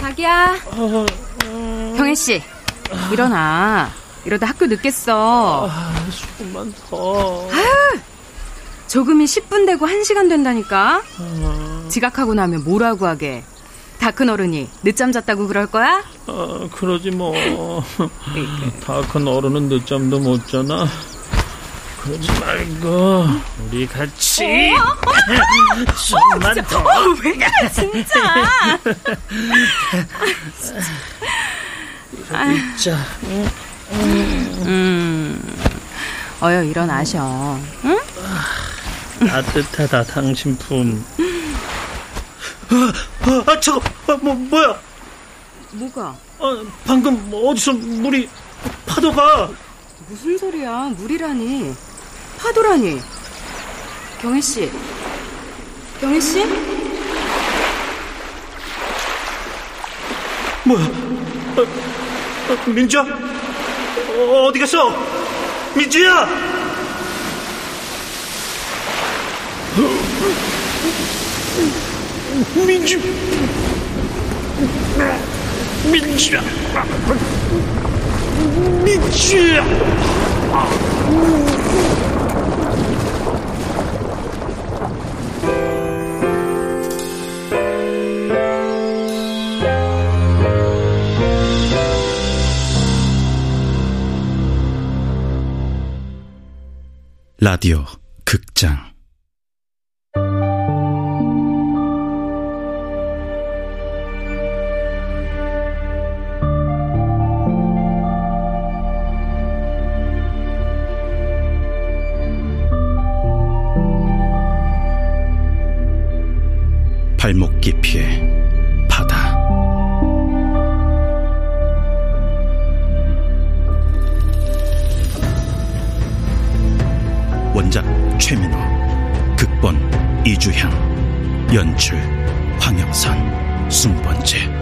자기야. 경혜씨, 일어나. 이러다 학교 늦겠어. 조금만 더. 아유, 조금이 10분 되고 1시간 된다니까. 지각하고 나면 뭐라고 하게. 다 큰 어른이 늦잠 잤다고 그럴 거야? 아, 그러지 뭐. 다 큰 어른은 늦잠도 못 자나. 그러지 말고 우리 같이 좀만 더. 왜 그래 진짜. 진짜. 어여 일어나셔. 응? 따뜻하다 당신 품. 아, 저거 뭐야? 뭐가? 아, 방금 어디서 물이 파도가. 무슨 소리야? 물이라니? 파도라니? 경혜 씨, 경혜 씨? 뭐야? 민주야? 어디 갔어? 민주야! 민주야! 민주야! 라디오 극장 발목 깊이의 바다. 원작 최민우, 극본 이주양, 연출 황영선. 20번째.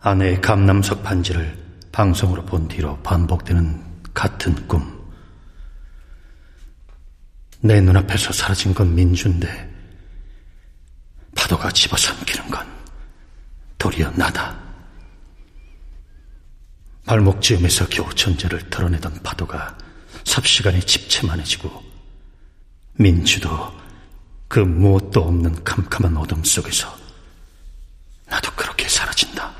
아내의 감람석 반지를 방송으로 본 뒤로 반복되는 같은 꿈. 내 눈앞에서 사라진 건 민주인데 파도가 집어삼키는 건 도리어 나다. 발목지음에서 겨우 전제를 드러내던 파도가 삽시간에 집채만해지고 민주도 그 무엇도 없는 캄캄한 어둠 속에서 나도 그렇게 사라진다.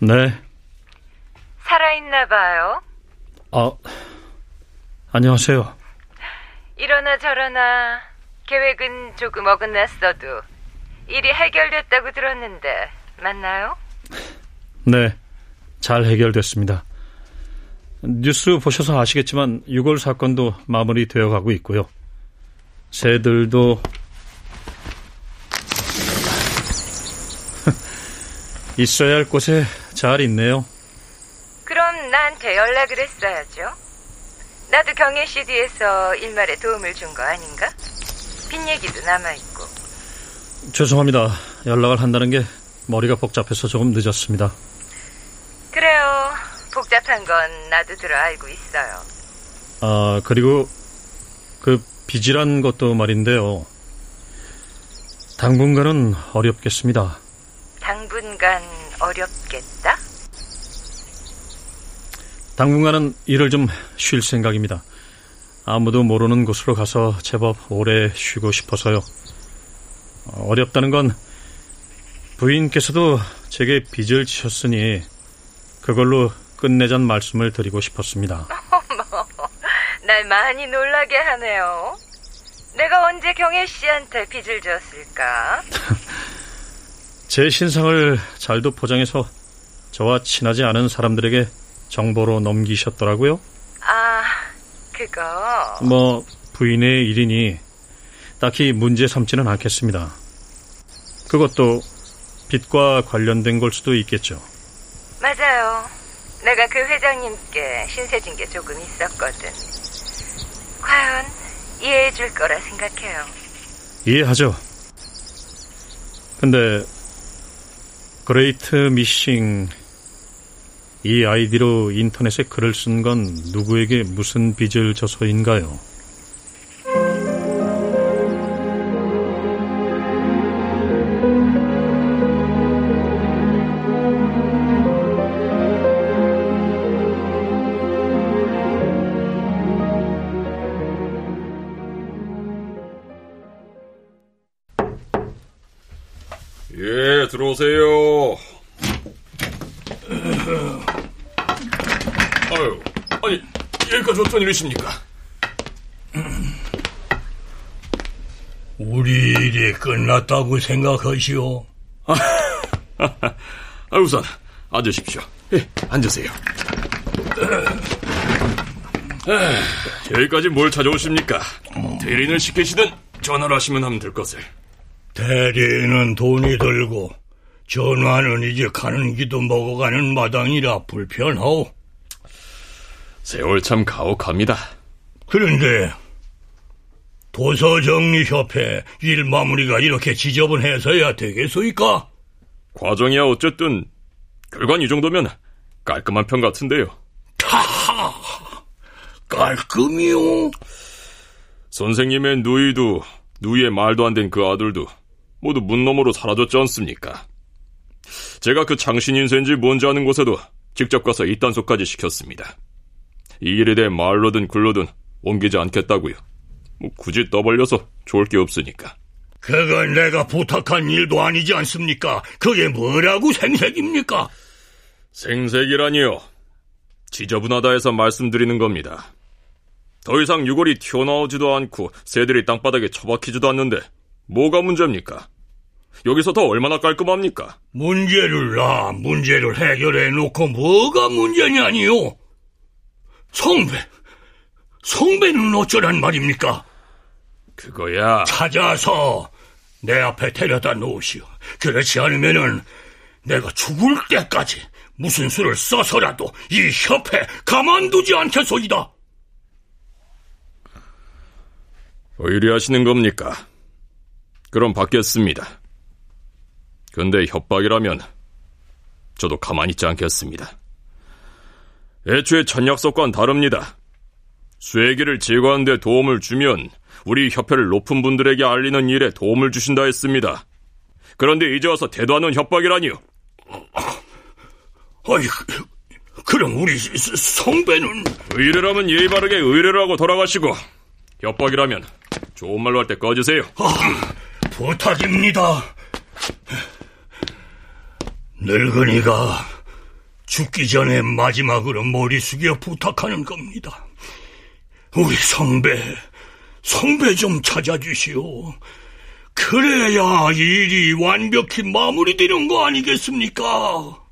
네. 살아있나 봐요. 아, 안녕하세요. 이러나 저러나 계획은 조금 어긋났어도 일이 해결됐다고 들었는데 맞나요? 네, 잘 해결됐습니다. 뉴스 보셔서 아시겠지만 6월 사건도 마무리되어 가고 있고요. 새들도 있어야 할 곳에 잘 있네요. 그럼 나한테 연락을 했어야죠. 나도 경혜 씨 뒤에서 일말에 도움을 준 거 아닌가? 빈 얘기도 남아있고. 죄송합니다. 연락을 한다는 게 머리가 복잡해서 조금 늦었습니다. 그래요. 복잡한 건 나도 들어 알고 있어요. 아, 그리고 그 빚이란 것도 말인데요. 당분간은 어렵겠습니다. 당분간 어렵겠다? 당분간은 일을 좀 쉴 생각입니다. 아무도 모르는 곳으로 가서 제법 오래 쉬고 싶어서요. 어렵다는 건 부인께서도 제게 빚을 지셨으니 그걸로 끝내자는 말씀을 드리고 싶었습니다. 어머, 날 많이 놀라게 하네요. 내가 언제 경혜 씨한테 빚을 지었을까? 제 신상을 잘도 포장해서 저와 친하지 않은 사람들에게 정보로 넘기셨더라고요. 아, 그거. 뭐 부인의 일이니 딱히 문제 삼지는 않겠습니다. 그것도 빚과 관련된 걸 수도 있겠죠. 맞아요. 내가 그 회장님께 신세진 게 조금 있었거든. 과연 이해해 줄 거라 생각해요. 이해하죠. 근데 그레이트 미싱 이 아이디로 인터넷에 글을 쓴 건 누구에게 무슨 빚을 져서인가요? 예, 들어오세요. 아유, 아니, 여기까지 어떤 일이십니까? 우리 일이 끝났다고 생각하시오? 아, 우선 앉으십시오. 예, 앉으세요. 여기까지 뭘 찾아오십니까? 대리인을 시키시든 전화를 하시면 하면 될 것을. 대리는 돈이 들고 전화는 이제 가는 길도 먹어가는 마당이라 불편하오. 세월 참 가혹합니다. 그런데 도서정리협회 일 마무리가 이렇게 지저분해서야 되겠소이까? 과정이야 어쨌든 결과는 이 정도면 깔끔한 편 같은데요. 하하, 깔끔이요? 선생님의 누이도 누이의 말도 안 된 그 아들도 모두 문 너머로 사라졌지 않습니까? 제가 그 창신인쇄인지 뭔지 아는 곳에도 직접 가서 입단속까지 시켰습니다. 이 일에 대해 말로든 글로든 옮기지 않겠다고요. 뭐 굳이 떠벌려서 좋을 게 없으니까. 그건 내가 부탁한 일도 아니지 않습니까? 그게 뭐라고 생색입니까? 생색이라니요. 지저분하다 해서 말씀드리는 겁니다. 더 이상 유골이 튀어나오지도 않고 새들이 땅바닥에 처박히지도 않는데 뭐가 문제입니까? 여기서 더 얼마나 깔끔합니까? 문제를 해결해놓고 뭐가 문제냐니요? 성배는 어쩌란 말입니까? 그거야. 찾아서 내 앞에 데려다 놓으시오. 그렇지 않으면은 내가 죽을 때까지 무슨 수를 써서라도 이 협회 가만두지 않겠소이다. 의뢰하시는 겁니까? 그럼 받겠습니다. 근데 협박이라면 저도 가만히 있지 않겠습니다. 애초에 전 약속과는 다릅니다. 쇠기를 제거하는 데 도움을 주면 우리 협회를 높은 분들에게 알리는 일에 도움을 주신다 했습니다. 그런데 이제 와서 대도하는 협박이라니요. 아니, 그럼 우리 성배는... 의뢰라면 예의 바르게 의뢰를 하고 돌아가시고 협박이라면 좋은 말로 할 때 꺼지세요. 부탁입니다. 늙은이가 죽기 전에 마지막으로 머리 숙여 부탁하는 겁니다. 우리 성배 좀 찾아주시오. 그래야 일이 완벽히 마무리되는 거 아니겠습니까?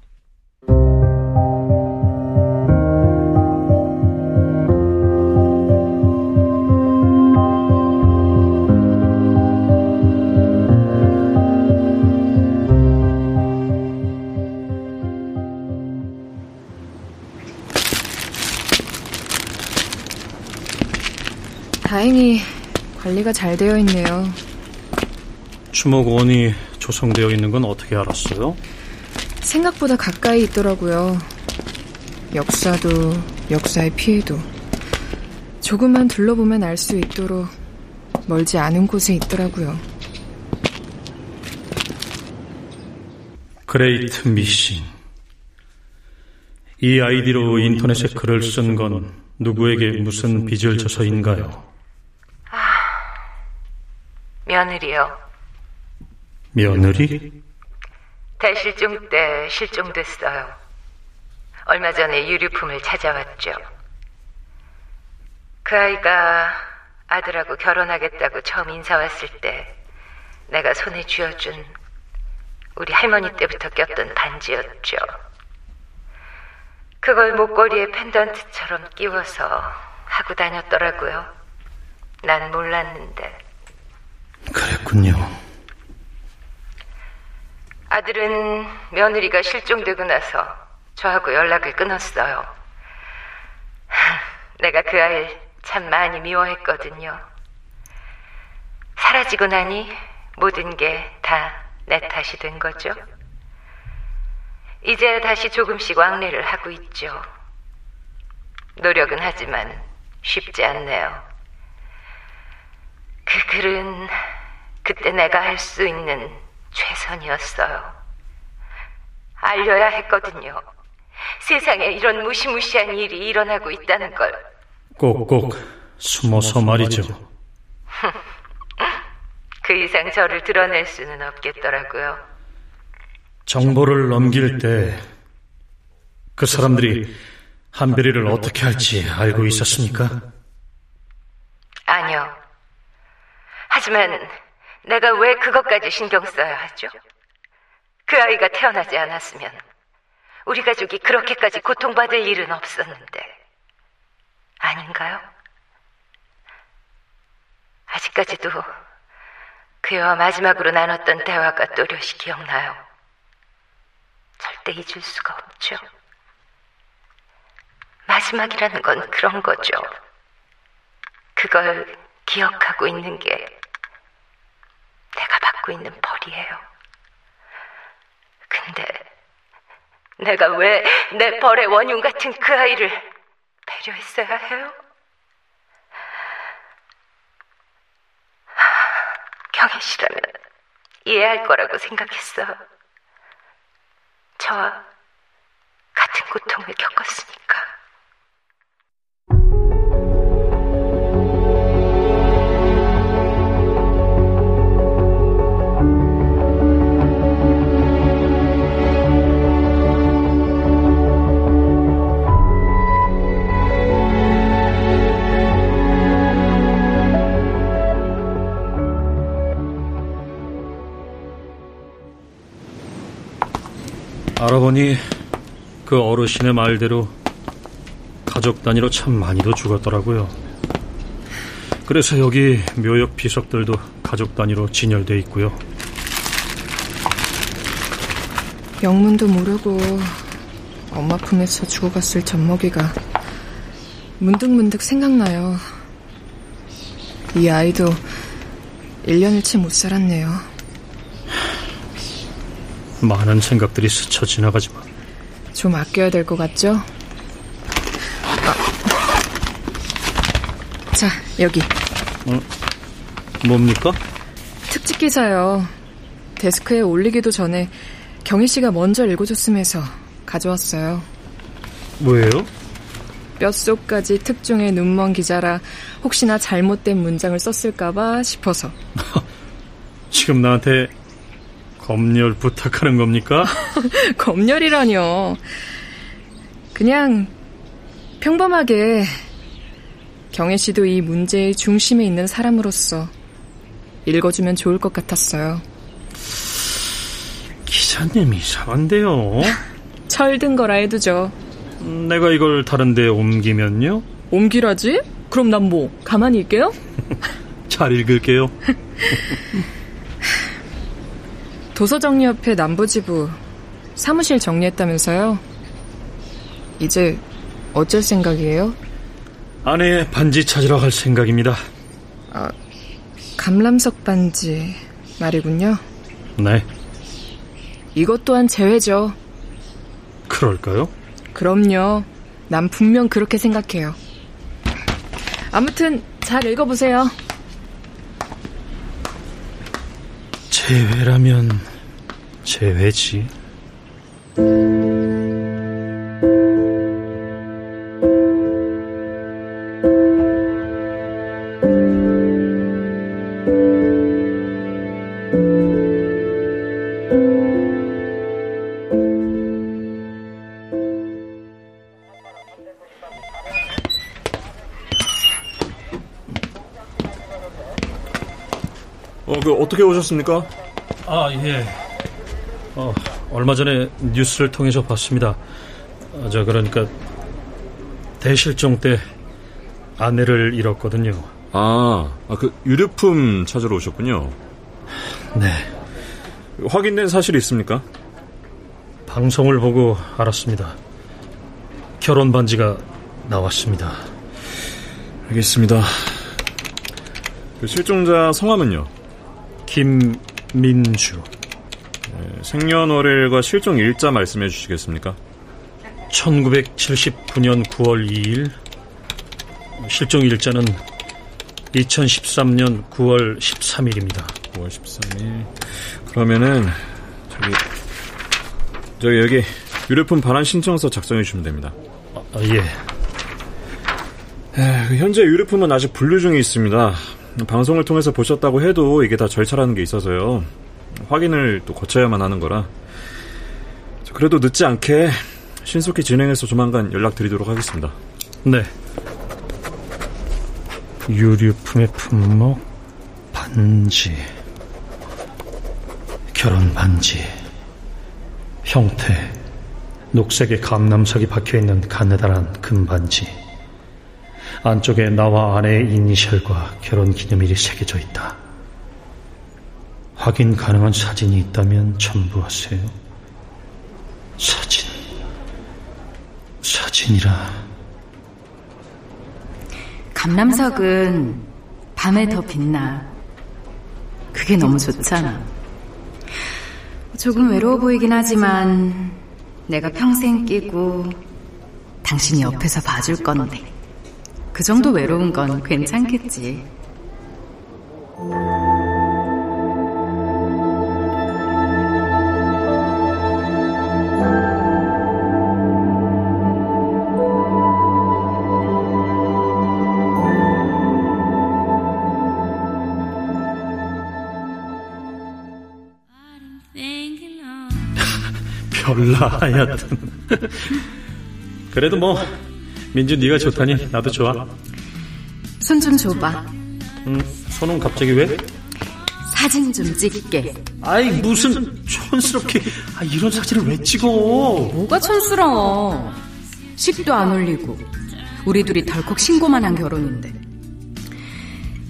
다행히 관리가 잘 되어 있네요. 추모고원이 조성되어 있는 건 어떻게 알았어요? 생각보다 가까이 있더라고요. 역사도 역사의 피해도 조금만 둘러보면 알 수 있도록 멀지 않은 곳에 있더라고요. 그레이트 미싱 이 아이디로 인터넷에 글을 쓴 건 누구에게 무슨 빚을 져서인가요? 며느리요. 며느리? 대실종 때 실종됐어요. 얼마 전에 유류품을 찾아왔죠. 그 아이가 아들하고 결혼하겠다고 처음 인사 왔을 때 내가 손에 쥐어준 우리 할머니 때부터 꼈던 반지였죠. 그걸 목걸이에 펜던트처럼 끼워서 하고 다녔더라고요. 난 몰랐는데. 그랬군요. 아들은 며느리가 실종되고 나서 저하고 연락을 끊었어요. 내가 그 아이를 참 많이 미워했거든요. 사라지고 나니 모든 게 다 내 탓이 된 거죠. 이제 다시 조금씩 왕래를 하고 있죠. 노력은 하지만 쉽지 않네요. 그 글은 그때 내가 할 수 있는 최선이었어요. 알려야 했거든요. 세상에 이런 무시무시한 일이 일어나고 있다는 걸. 꼭꼭 숨어서 말이죠. 그 이상 저를 드러낼 수는 없겠더라고요. 정보를 넘길 때 그 사람들이 한별이를 어떻게 할지 알고 있었습니까? 아니요. 하지만 내가 왜 그것까지 신경 써야 하죠? 그 아이가 태어나지 않았으면 우리 가족이 그렇게까지 고통받을 일은 없었는데. 아닌가요? 아직까지도 그와 마지막으로 나눴던 대화가 또렷이 기억나요. 절대 잊을 수가 없죠. 마지막이라는 건 그런 거죠. 그걸 기억하고 있는 게 내가 받고 있는 벌이에요. 근데 내가 왜 내 벌의 원흉 같은 그 아이를 배려했어야 해요? 경혜 씨라면 이해할 거라고 생각했어요. 저와 같은 고통을 겪었으니까. 알아보니 그 어르신의 말대로 가족 단위로 참 많이도 죽었더라고요. 그래서 여기 묘역 비석들도 가족 단위로 진열돼 있고요. 영문도 모르고 엄마 품에서 죽어갔을 젖먹이가 문득문득 생각나요. 이 아이도 1년을 채 못 살았네요. 많은 생각들이 스쳐 지나가지만 좀 아껴야 될 것 같죠? 아. 자, 여기. 뭡니까? 특집 기사요. 데스크에 올리기도 전에 경희 씨가 먼저 읽어줬음 해서 가져왔어요. 왜요? 뼛속까지 특종의 눈먼 기자라 혹시나 잘못된 문장을 썼을까봐 싶어서. 지금 나한테 검열 부탁하는 겁니까? 검열이라뇨. 그냥 평범하게 경혜 씨도 이 문제의 중심에 있는 사람으로서 읽어주면 좋을 것 같았어요. 기자님 이상한데요. 철든 거라 해두죠. 내가 이걸 다른 데 옮기면요? 옮기라지? 그럼 난 뭐 가만히 있게요? 잘 읽을게요. 도서 정리협회 남부지부 사무실 정리했다면서요? 이제 어쩔 생각이에요? 아내의 반지 찾으러 갈 생각입니다. 아, 감람석 반지 말이군요. 네. 이것 또한 재회죠. 그럴까요? 그럼요. 난 분명 그렇게 생각해요. 아무튼 잘 읽어보세요. 재회라면 재회지. 어떻게 오셨습니까? 아, 예. 얼마 전에 뉴스를 통해서 봤습니다. 그러니까 대실종 때 아내를 잃었거든요. 그 유류품 찾으러 오셨군요. 네. 확인된 사실이 있습니까? 방송을 보고 알았습니다. 결혼 반지가 나왔습니다. 알겠습니다. 그 실종자 성함은요? 김민주. 네, 생년월일과 실종 일자 말씀해 주시겠습니까? 1979년 9월 2일, 실종 일자는 2013년 9월 13일입니다. 9월 13일. 그러면은 저기 여기 유류품 반환 신청서 작성해 주시면 됩니다. 예. 현재 유류품은 아직 분류 중에 있습니다. 방송을 통해서 보셨다고 해도 이게 다 절차라는 게 있어서요. 확인을 또 거쳐야만 하는 거라. 그래도 늦지 않게 신속히 진행해서 조만간 연락드리도록 하겠습니다. 네. 유류품의 품목, 반지, 결혼 반지, 형태, 녹색의 감람석이 박혀있는 가느다란 금반지, 안쪽에 나와 아내의 이니셜과 결혼기념일이 새겨져 있다. 확인 가능한 사진이 있다면 첨부하세요. 사진이라... 감람석은 밤에 더 빛나. 그게 너무 좋잖아. 조금 외로워 보이긴 하지만 내가 평생 끼고 당신이 옆에서 봐줄 건데 그 정도 외로운 건 괜찮겠지. 별나 하여튼. 그래도 뭐 민주 네가 좋다니 나도 좋아. 손 좀 줘봐. 손은 갑자기 왜? 사진 좀 찍게. 아이 무슨 촌스럽게. 이런 사진을 왜 찍어? 뭐가 촌스러워. 식도 안 올리고 우리 둘이 덜컥 신고만 한 결혼인데.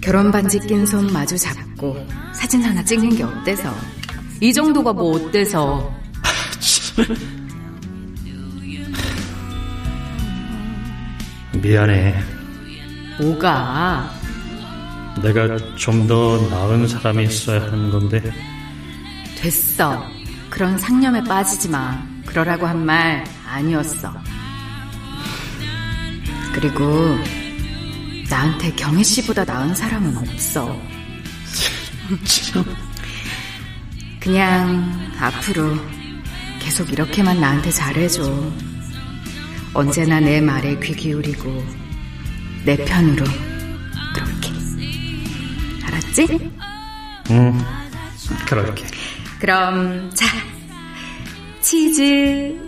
결혼 반지 낀 손 마주 잡고 사진 하나 찍는 게 어때서? 이 정도가 뭐 어때서? 미안해. 뭐가? 내가 좀 더 나은 사람이 있어야 하는 건데. 됐어. 그런 상념에 빠지지 마. 그러라고 한 말 아니었어. 그리고 나한테 경희 씨보다 나은 사람은 없어. 그냥 앞으로 계속 이렇게만 나한테 잘해줘. 언제나 내 말에 귀 기울이고 내 편으로 그렇게. 알았지? 응, 그렇게. 그럼 자, 치즈.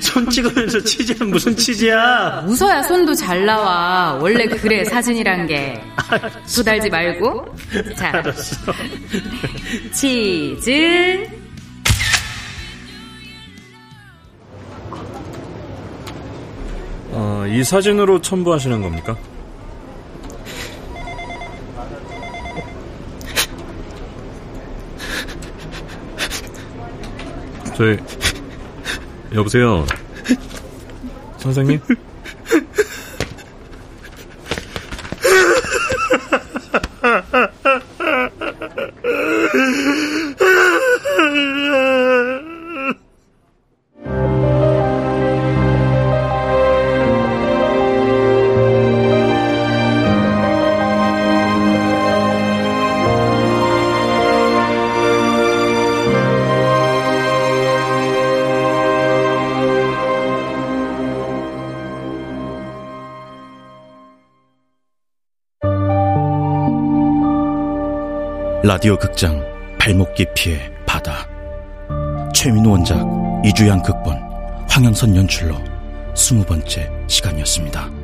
손 찍으면서 치즈는 무슨 치즈야? 웃어야 손도 잘 나와. 원래 그래 사진이란 게. 소달지 말고. 자, 알았어. 치즈. 이 사진으로 첨부하시는 겁니까? 저희 여보세요 선생님? 라디오 극장 발목 깊이의 바다. 최민우 원작, 이주양 극본, 황영선 연출로 20번째 시간이었습니다.